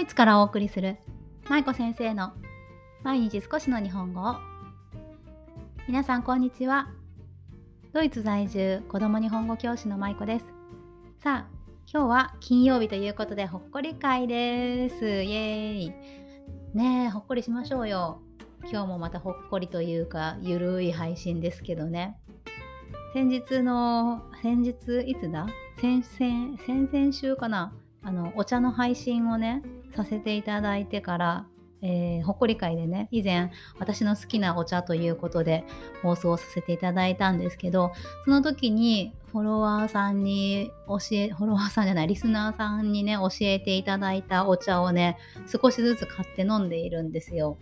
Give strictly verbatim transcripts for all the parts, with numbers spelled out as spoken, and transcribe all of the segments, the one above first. イツからお送りする舞子先生の毎日少しの日本語。皆さんこんにちは。ドイツ在住子供日本語教師の舞子です。さあ、今日は金曜日ということでほっこり会です。イエーイ。ねえ、ほっこりしましょうよ。今日もまたほっこりというかゆるい配信ですけどね。先日の先日いつだ先先先々週かな、あのお茶の配信をねさせていただいてから、えー、ほっこり会でね、以前私の好きなお茶ということで放送させていただいたんですけど、その時にフォロワーさんに教えフォロワーさんじゃないリスナーさんにね教えていただいたお茶をね少しずつ買って飲んでいるんですよ。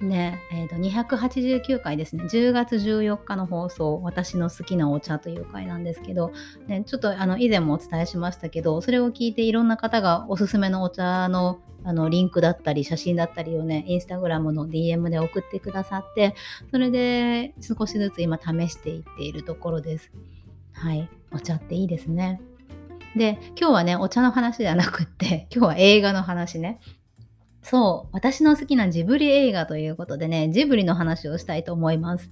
ね、えーと、にひゃくはちじゅうきゅうかいですね。じゅうがつじゅうよっかの放送、私の好きなお茶という回なんですけど、ね、ちょっとあの以前もお伝えしましたけど、それを聞いていろんな方がおすすめのお茶の、あのリンクだったり写真だったりをねインスタグラムの ディーエム で送ってくださって、それで少しずつ今試していっているところです。はい、お茶っていいですね。で、今日はねお茶の話じゃなくって今日は映画の話ね。そう、私の好きなジブリ映画ということでね、ジブリの話をしたいと思います。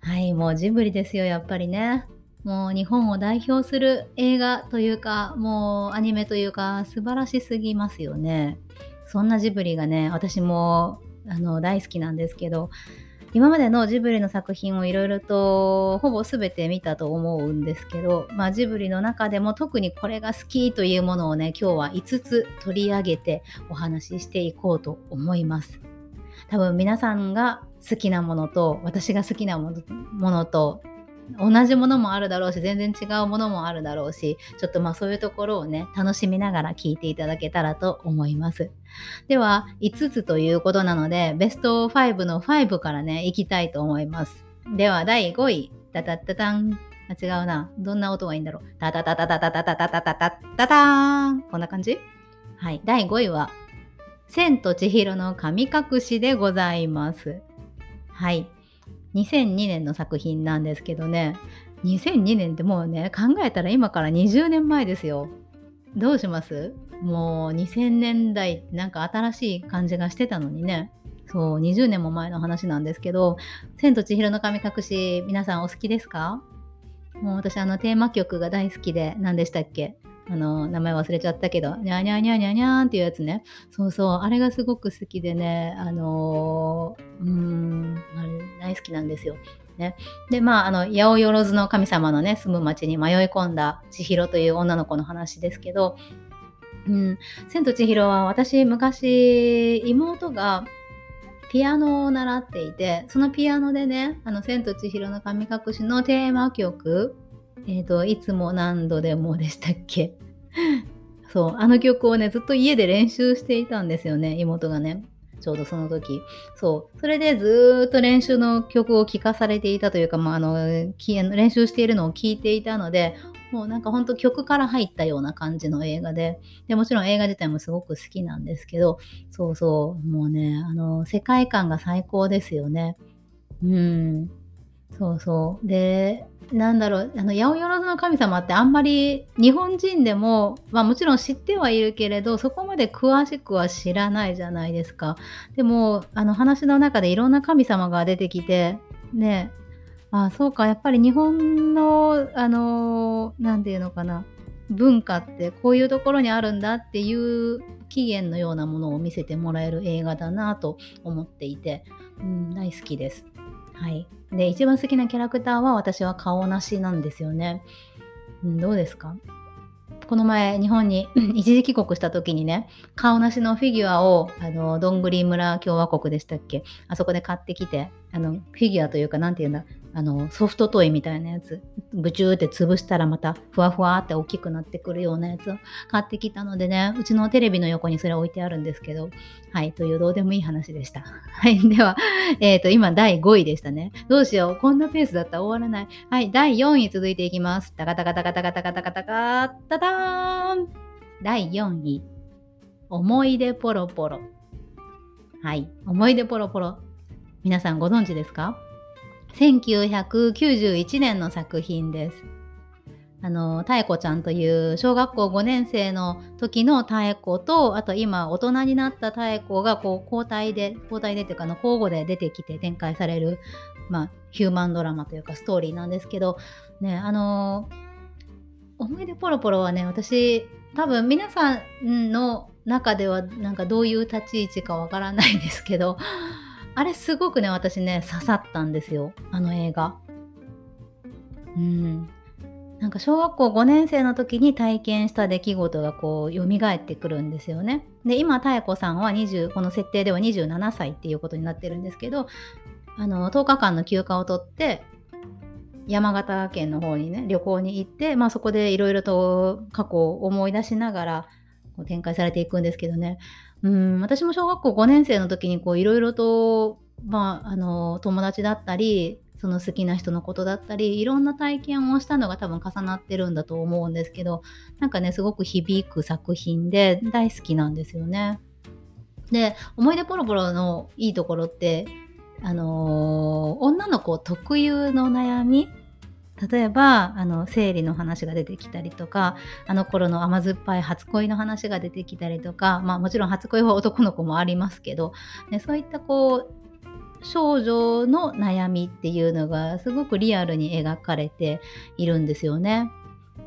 はい、もうジブリですよ、やっぱりね。もう日本を代表する映画というか、もうアニメというか、素晴らしすぎますよね。そんなジブリがね、私もあの大好きなんですけど、今までのジブリの作品をいろいろとほぼ全て見たと思うんですけど、まあ、ジブリの中でも特にこれが好きというものをね、今日はいつつ取り上げてお話ししていこうと思います。多分皆さんが好きなものと私が好きなもの、ものと同じものもあるだろうし、全然違うものもあるだろうし、ちょっとまあそういうところをね楽しみながら聞いていただけたらと思います。ではいつつということなので、ベストごのごからねいきたいと思います。ではだいごい、タタタタン、あ、違うな、どんな音がいいんだろう、タタタタタタタタタタタタタタン、こんな感じ。はい、だいごいは千と千尋の神隠しでございます。はい、にせんにねんの作品なんですけどね、にせんにねんってもうね考えたら今からにじゅうねんまえですよ。どうします？もうにせんねんだいってなんか新しい感じがしてたのにね。そう、にじゅうねんも前の話なんですけど、千と千尋の神隠し皆さんお好きですか？もう私あのテーマ曲が大好きで、何でしたっけ、あの名前忘れちゃったけど、にゃにゃにゃにゃにゃーんっていうやつね。そうそう、あれがすごく好きでね、あのー、うーんあれ大好きなんですよ、ね。でまああの八百万の神様のね住む町に迷い込んだ千尋という女の子の話ですけど、うん、千と千尋は私昔妹がピアノを習っていて、そのピアノでねあの千と千尋の神隠しのテーマ曲、えーと、いつも何度でもでしたっけそう、あの曲をねずっと家で練習していたんですよね、妹がね、ちょうどその時。そう、それでずっと練習の曲を聴かされていたというか、まあ、あの練習しているのを聴いていたので、もうなんかほんと曲から入ったような感じの映画で、でもちろん映画自体もすごく好きなんですけど、そうそうもうねあの世界観が最高ですよね。うん、そうそうで。なんだろう、あの八百万の神様ってあんまり日本人でも、まあ、もちろん知ってはいるけれどそこまで詳しくは知らないじゃないですか。でもあの話の中でいろんな神様が出てきてね、ああそうか、やっぱり日本のあのなんていうのかな、文化ってこういうところにあるんだっていう起源のようなものを見せてもらえる映画だなと思っていて、うん、大好きです。はい、で一番好きなキャラクターは私は顔なしなんですよね。うん、どうですか？この前日本に一時帰国した時にね顔なしのフィギュアをあのどんぐり村共和国でしたっけ、あそこで買ってきて、あのフィギュアというかなんていうんだ、あのソフトトイみたいなやつ、ぐちゅーって潰したらまたふわふわって大きくなってくるようなやつを買ってきたのでね、うちのテレビの横にそれ置いてあるんですけど、はいというどうでもいい話でした。はいでは、えーと今だいごいでしたね。どうしよう、こんなペースだったら終わらない。はい、だいよんい続いていきます。タカタカタカタカタカタカタカタターン。だいよんい、思い出ポロポロ。はい、思い出ポロポロ皆さんご存知ですか？せんきゅうひゃくきゅうじゅういちねんの作品です。あの妙子ちゃんという小学校ごねん生の時の妙子と、あと今大人になった妙子がこう交代で交代でっていうかの交互で出てきて展開される、まあ、ヒューマンドラマというかストーリーなんですけど、ね、あの思い出ポロポロはね、私多分皆さんの中ではなんかどういう立ち位置かわからないですけど、あれすごくね、私ね刺さったんですよ、あの映画。うん、なんか小学校ごねん生の時に体験した出来事がこう蘇ってくるんですよね。で今妙子さんはにじゅう、この設定ではにじゅうななさいっていうことになってるんですけど、あのとおかかんの休暇を取って山形県の方にね旅行に行って、まあ、そこでいろいろと過去を思い出しながらこう展開されていくんですけどね、うん、私も小学校ごねん生の時にいろいろと、まあ、あの友達だったりその好きな人のことだったりいろんな体験をしたのが多分重なってるんだと思うんですけど、なんかねすごく響く作品で大好きなんですよね。で思い出ポロポロのいいところってあのー、女の子特有の悩み、例えばあの生理の話が出てきたりとか、あの頃の甘酸っぱい初恋の話が出てきたりとか、まあもちろん初恋は男の子もありますけど、ね、そういったこう少女の悩みっていうのがすごくリアルに描かれているんですよね。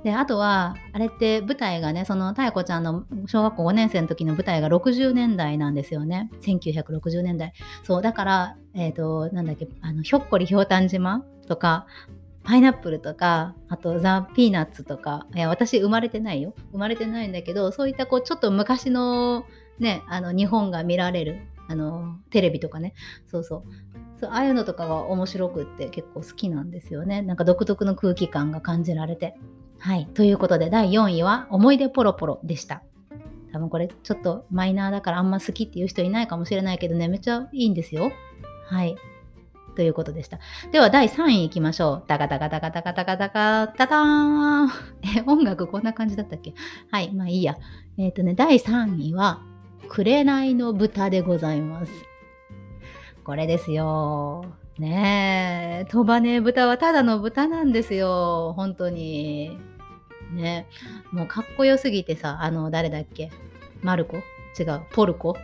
であとはあれって舞台がね、その妙子ちゃんの小学校ごねん生の時の舞台がろくじゅうねんだいなんですよね。せんきゅうひゃくろくじゅうねんだい。そうだから、えーと、なんだっけ、あのひょっこりひょうたん島とかパイナップルとか、あとザ・ピーナッツとか、いや私生まれてないよ、生まれてないんだけど、そういったこうちょっと昔のね、あの日本が見られるあのテレビとかね、そうそうそう、ああいうのとかが面白くって結構好きなんですよね。なんか独特の空気感が感じられて、はい、ということでだいよんいは思い出ポロポロでした。多分これちょっとマイナーだからあんま好きっていう人いないかもしれないけどね、めっちゃいいんですよ。はい、ということでした。ではだいさんいいきましょう。タカタカタカタカタカタカタターンえ、音楽こんな感じだったっけ。はい、まあいいや。えっとね、だいさんいは紅の豚でございます。これですよねえ、飛ばねえ豚はただの豚なんですよ、本当にね。もうかっこよすぎてさ、あの誰だっけ、マルコ違う、ポルコ、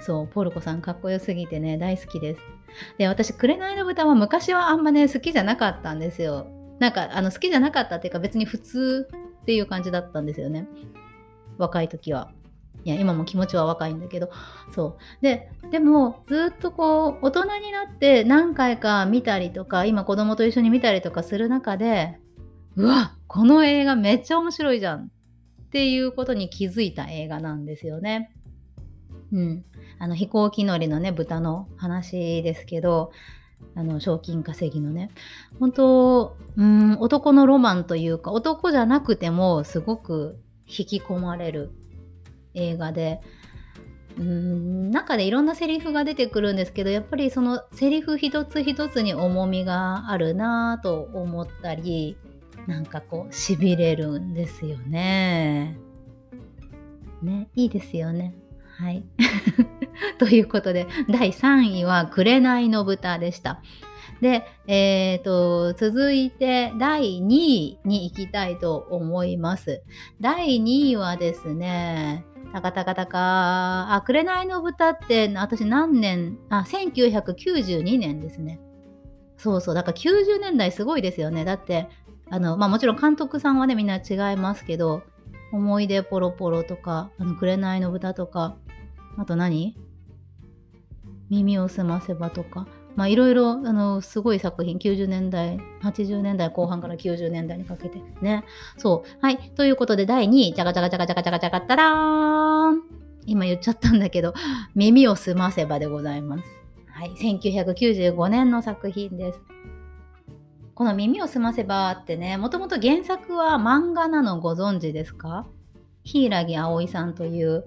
そうポルコさんかっこよすぎてね大好きです。で私紅の豚は昔はあんまね好きじゃなかったんですよ。なんかあの好きじゃなかったっていうか別に普通っていう感じだったんですよね、若い時は。いや今も気持ちは若いんだけど、そうででもずっとこう大人になって何回か見たりとか、今子供と一緒に見たりとかする中で、うわこの映画めっちゃ面白いじゃんっていうことに気づいた映画なんですよね。うん、あの飛行機乗りのね豚の話ですけど、あの賞金稼ぎのね、本当うーん男のロマンというか、男じゃなくてもすごく引き込まれる映画で、うーん中でいろんなセリフが出てくるんですけど、やっぱりそのセリフ一つ一つに重みがあるなぁと思ったり、なんかこうしびれるんですよね。ね、いいですよね。はいということでだいさんいは紅の豚でした。で、えーと、続いてだいにいに行きたいと思います。だいにいはですね、たかたかたか、あ、紅の豚って私何年、あ、せんきゅうひゃくきゅうじゅうにねんですね。そうそう、だからきゅうじゅうねんだいすごいですよね。だって、あの、まあもちろん監督さんはね、みんな違いますけど、思い出ポロポロとか、あの、紅の豚とか、あと何？耳をすませばとか。まあいろいろあのすごい作品、きゅうじゅうねんだい、はちじゅうねんだいこう半からきゅうじゅうねんだいにかけてね。そう。はい。ということでだいにい、チャカチャカチャカチャカチャカチャカタラーン。今言っちゃったんだけど、耳をすませばでございます。はい。せんきゅうひゃくきゅうじゅうごねんの作品です。この耳をすませばってね、もともと原作は漫画なのご存知ですか？柊木葵さんという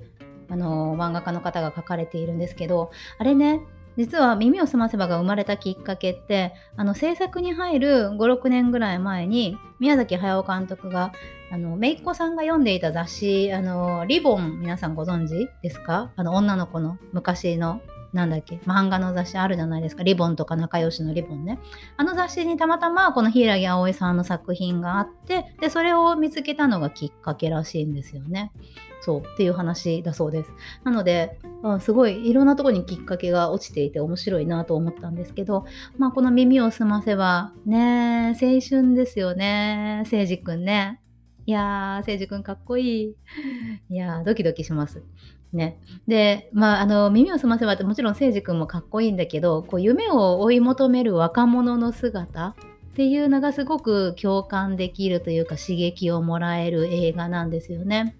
あの漫画家の方が書かれているんですけど、あれね、実は耳をすませばが生まれたきっかけって、あの制作に入る ごろくねんぐらい前に宮崎駿監督があのめいっ子さんが読んでいた雑誌、あのリボン、皆さんご存知ですか？あの女の子の昔のなんだっけ、漫画の雑誌あるじゃないですか、リボンとか仲良しのリボンね。あの雑誌にたまたまこの柊葵さんの作品があって、でそれを見つけたのがきっかけらしいんですよね。そうっていう話だそうです。なので、あ、すごいいろんなところにきっかけが落ちていて面白いなと思ったんですけど、まあ、この耳をすませばね、青春ですよね、聖司くんね。いやー、聖司くんかっこいい。いやー、ドキドキしますね。で、まあ、あの耳をすませばってもちろん聖司くんもかっこいいんだけど、こう夢を追い求める若者の姿っていうのがすごく共感できるというか、刺激をもらえる映画なんですよね。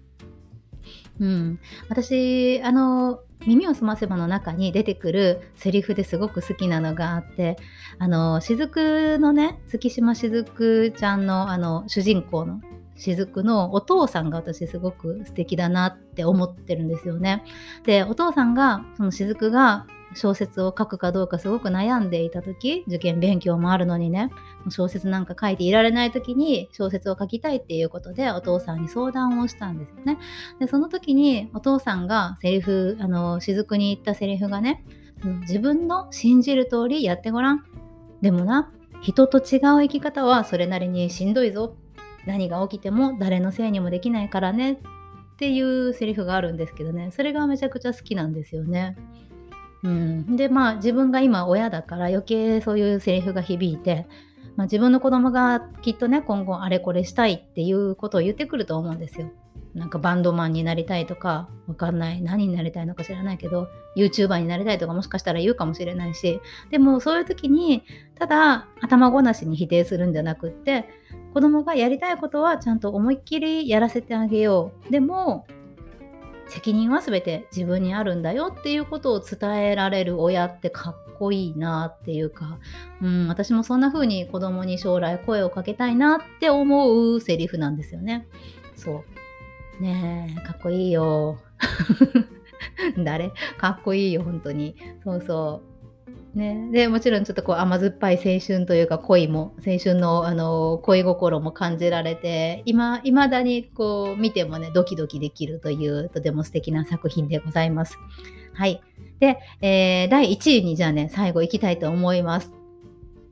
うん、私あの耳をすませばの中に出てくるセリフですごく好きなのがあって、あの雫のね、月島雫ちゃんのあの主人公の雫のお父さんが私すごく素敵だなって思ってるんですよね。でお父さんが、その雫が小説を書くかどうかすごく悩んでいた時、受験勉強もあるのにね、小説なんか書いていられない時に小説を書きたいっていうことでお父さんに相談をしたんですよね。でその時にお父さんがセリフ、あの雫に言ったセリフがね、自分の信じる通りやってごらん、でもな、人と違う生き方はそれなりにしんどいぞ、何が起きても誰のせいにもできないからねっていうセリフがあるんですけどね、それがめちゃくちゃ好きなんですよね。うん、でまあ自分が今親だから余計そういうセリフが響いて、まあ、自分の子供がきっとね、今後あれこれしたいっていうことを言ってくると思うんですよ。なんかバンドマンになりたいとか、わかんない、何になりたいのか知らないけど YouTuber になりたいとかもしかしたら言うかもしれないし、でもそういう時にただ頭ごなしに否定するんじゃなくって、子供がやりたいことはちゃんと思いっきりやらせてあげよう、でも責任は全て自分にあるんだよっていうことを伝えられる親ってかっこいいなっていうか、うん、私もそんな風に子供に将来声をかけたいなって思うセリフなんですよね。そうねえ、かっこいいよ誰かっこいいよ本当に。そうそうね。でもちろんちょっとこう甘酸っぱい青春というか、恋も青春のあの恋心も感じられて、今いまだにこう見てもね、ドキドキできるというとても素敵な作品でございます。はい。で、えー、だいいちいにじゃあね、最後いきたいと思います。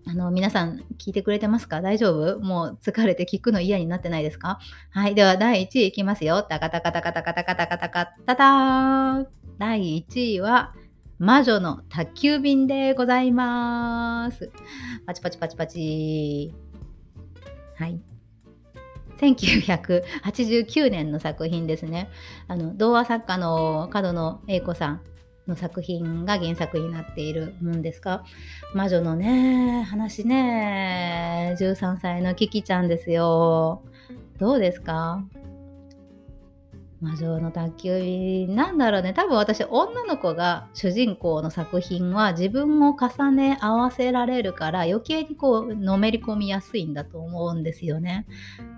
あの皆さん聞いてくれてますか？大丈夫？もう疲れて聞くの嫌になってないですか？はい。ではだいいちいいきますよ。タカタカタカタカタカタカタカタターン。だいいちいは魔女の宅急便でございます。パチパチパチパチ。はい。せんきゅうひゃくはちじゅうきゅうねんの作品ですね。あの童話作家の角野栄子さんの作品が原作になっているもんですか。魔女のね、話ね、じゅうさんさいのキキちゃんですよ。どうですか？魔女の宅急便、なんだろうね、多分私、女の子が主人公の作品は自分を重ね合わせられるから余計にこうのめり込みやすいんだと思うんですよね。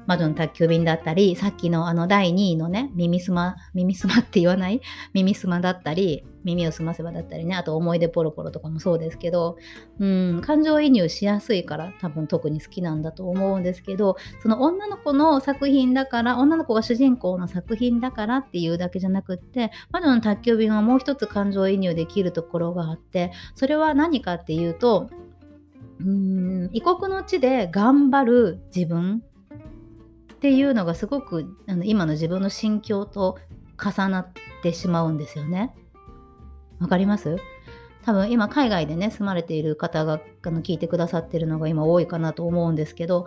魔女の宅急便だったり、さっきのあのだいにいのね、耳すま、耳すまって言わない？耳すまだったり、耳をすませばだったりね、あと思い出ポロポロとかもそうですけど、うん、感情移入しやすいから多分特に好きなんだと思うんですけど、その女の子の作品だから、女の子が主人公の作品だからっていうだけじゃなくって、魔女の宅急便はもう一つ感情移入できるところがあって、それは何かっていうと、うん、異国の地で頑張る自分っていうのがすごくあの今の自分の心境と重なってしまうんですよね。わかります？多分今海外でね、住まれている方があの聞いてくださってるのが今多いかなと思うんですけど、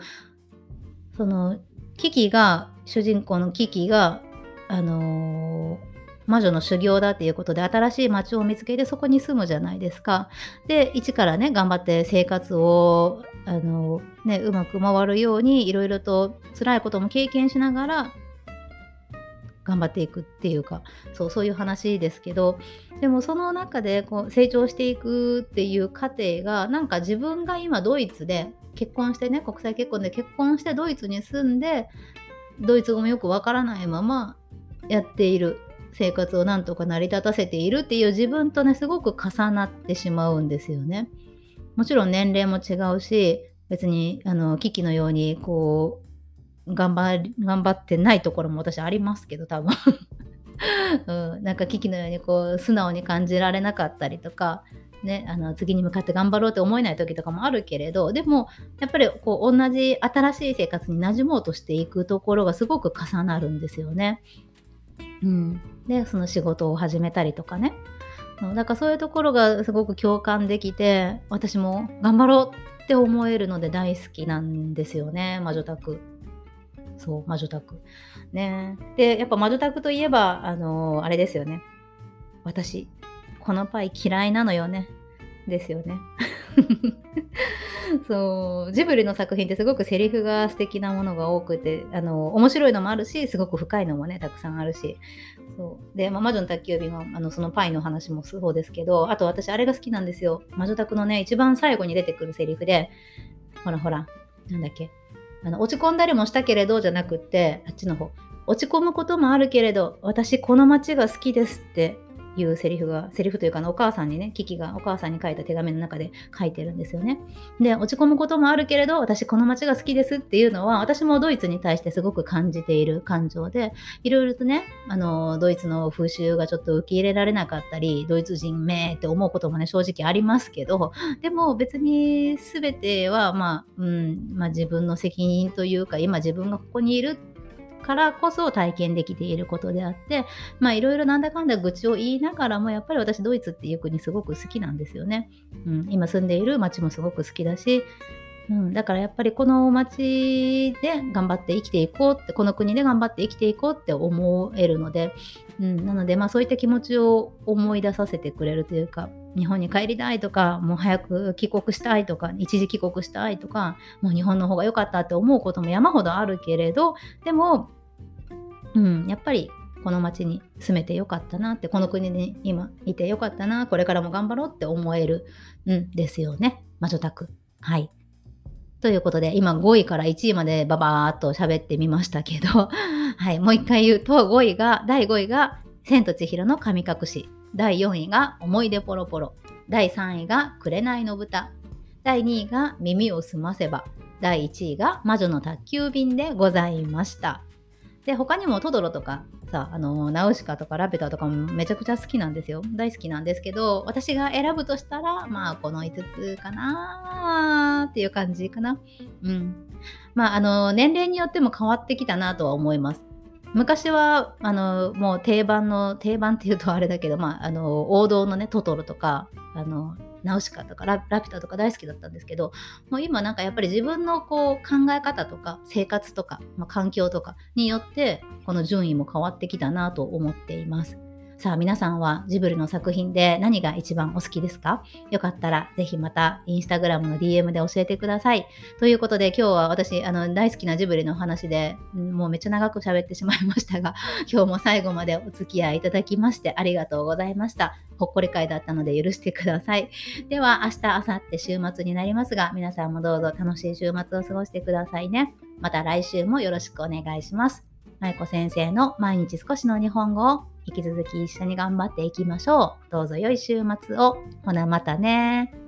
そのキキが、主人公のキキがあのー、魔女の修行だっていうことで新しい町を見つけてそこに住むじゃないですか。で一からね、頑張って生活をあのー、ね、うまく回るようにいろいろと辛いことも経験しながら頑張っていくっていうか、そう、そういう話ですけど、でもその中でこう成長していくっていう過程が、なんか自分が今ドイツで結婚してね、国際結婚で結婚してドイツに住んで、ドイツ語もよくわからないままやっている生活をなんとか成り立たせているっていう自分とね、すごく重なってしまうんですよね。もちろん年齢も違うし、別にあのキキのようにこう頑張り、頑張ってないところも私ありますけど、多分うん、なんかキキのようにこう素直に感じられなかったりとか、ね、あの次に向かって頑張ろうって思えない時とかもあるけれど、でもやっぱりこう同じ新しい生活に馴染もうとしていくところがすごく重なるんですよね。うん、でその仕事を始めたりとかね、だからそういうところがすごく共感できて、私も頑張ろうって思えるので大好きなんですよね、魔女宅。そう、魔女宅ね。でやっぱ魔女宅といえばあのー、あれですよね、私このパイ嫌いなのよねですよね。そう、ジブリの作品ってすごくセリフが素敵なものが多くて、あの面白いのもあるしすごく深いのもねたくさんあるし、そうで、まあ、魔女の宅急便はあのそのパイの話もそうですけど、あと私あれが好きなんですよ、魔女宅のね一番最後に出てくるセリフで、ほらほらなんだっけ、あの落ち込んだりもしたけれどじゃなくって、あっちの方、落ち込むこともあるけれど私この街が好きですっていうセリフが、セリフというかのお母さんにね、キキがお母さんに書いた手紙の中で書いてるんですよね。で落ち込むこともあるけれど私この街が好きですっていうのは、私もドイツに対してすごく感じている感情で、いろいろとねあのドイツの風習がちょっと受け入れられなかったり、ドイツ人めーって思うこともね正直ありますけど、でも別に全ては、まあうんまあ、自分の責任というか、今自分がここにいるからこそ体験できていることであって、まあいろいろなんだかんだ愚痴を言いながらも、やっぱり私ドイツっていう国すごく好きなんですよね、うん、今住んでいる町もすごく好きだし、うん、だからやっぱりこの町で頑張って生きていこうって、この国で頑張って生きていこうって思えるので、うん、なのでまあそういった気持ちを思い出させてくれるというか、日本に帰りたいとか、もう早く帰国したいとか、一時帰国したいとか、もう日本の方が良かったって思うことも山ほどあるけれど、でも、うん、やっぱりこの町に住めてよかったなって、この国に今いてよかったな、これからも頑張ろうって思えるんですよね、魔女宅。はい、ということで今ごいからいちいまでババーっと喋ってみましたけど、はい、もう一回言うとごいが、だいごいが千と千尋の神隠し、だいよんいが思い出ポロポロ、だいさんいが紅の豚、だいにいが耳をすませば、だいいちいが魔女の宅急便でございました。で他にもトドロとかさ、あのナウシカとかラピュタとかもめちゃくちゃ好きなんですよ、大好きなんですけど、私が選ぶとしたらまあこのいつつかなっていう感じかな。うん、まああの年齢によっても変わってきたなとは思います。昔はあのもう定番の定番っていうとあれだけど、まああの王道のねトトロとかあのナウシカとか ラ, ラピュタとか大好きだったんですけど、もう今なんかやっぱり自分のこう考え方とか生活とか、まあ、環境とかによってこの順位も変わってきたなと思っています。さあ皆さんはジブリの作品で何が一番お好きですか？よかったらぜひまたインスタグラムの ディーエム で教えてください。ということで今日は私あの大好きなジブリの話でもうめっちゃ長く喋ってしまいましたが、今日も最後までお付き合いいただきましてありがとうございました。ほっこり会だったので許してください。では明日、明後日、週末になりますが、皆さんもどうぞ楽しい週末を過ごしてくださいね。また来週もよろしくお願いします。まいこ先生の毎日少しの日本語を引き続き一緒に頑張っていきましょう。どうぞ良い週末を。ほなまたね。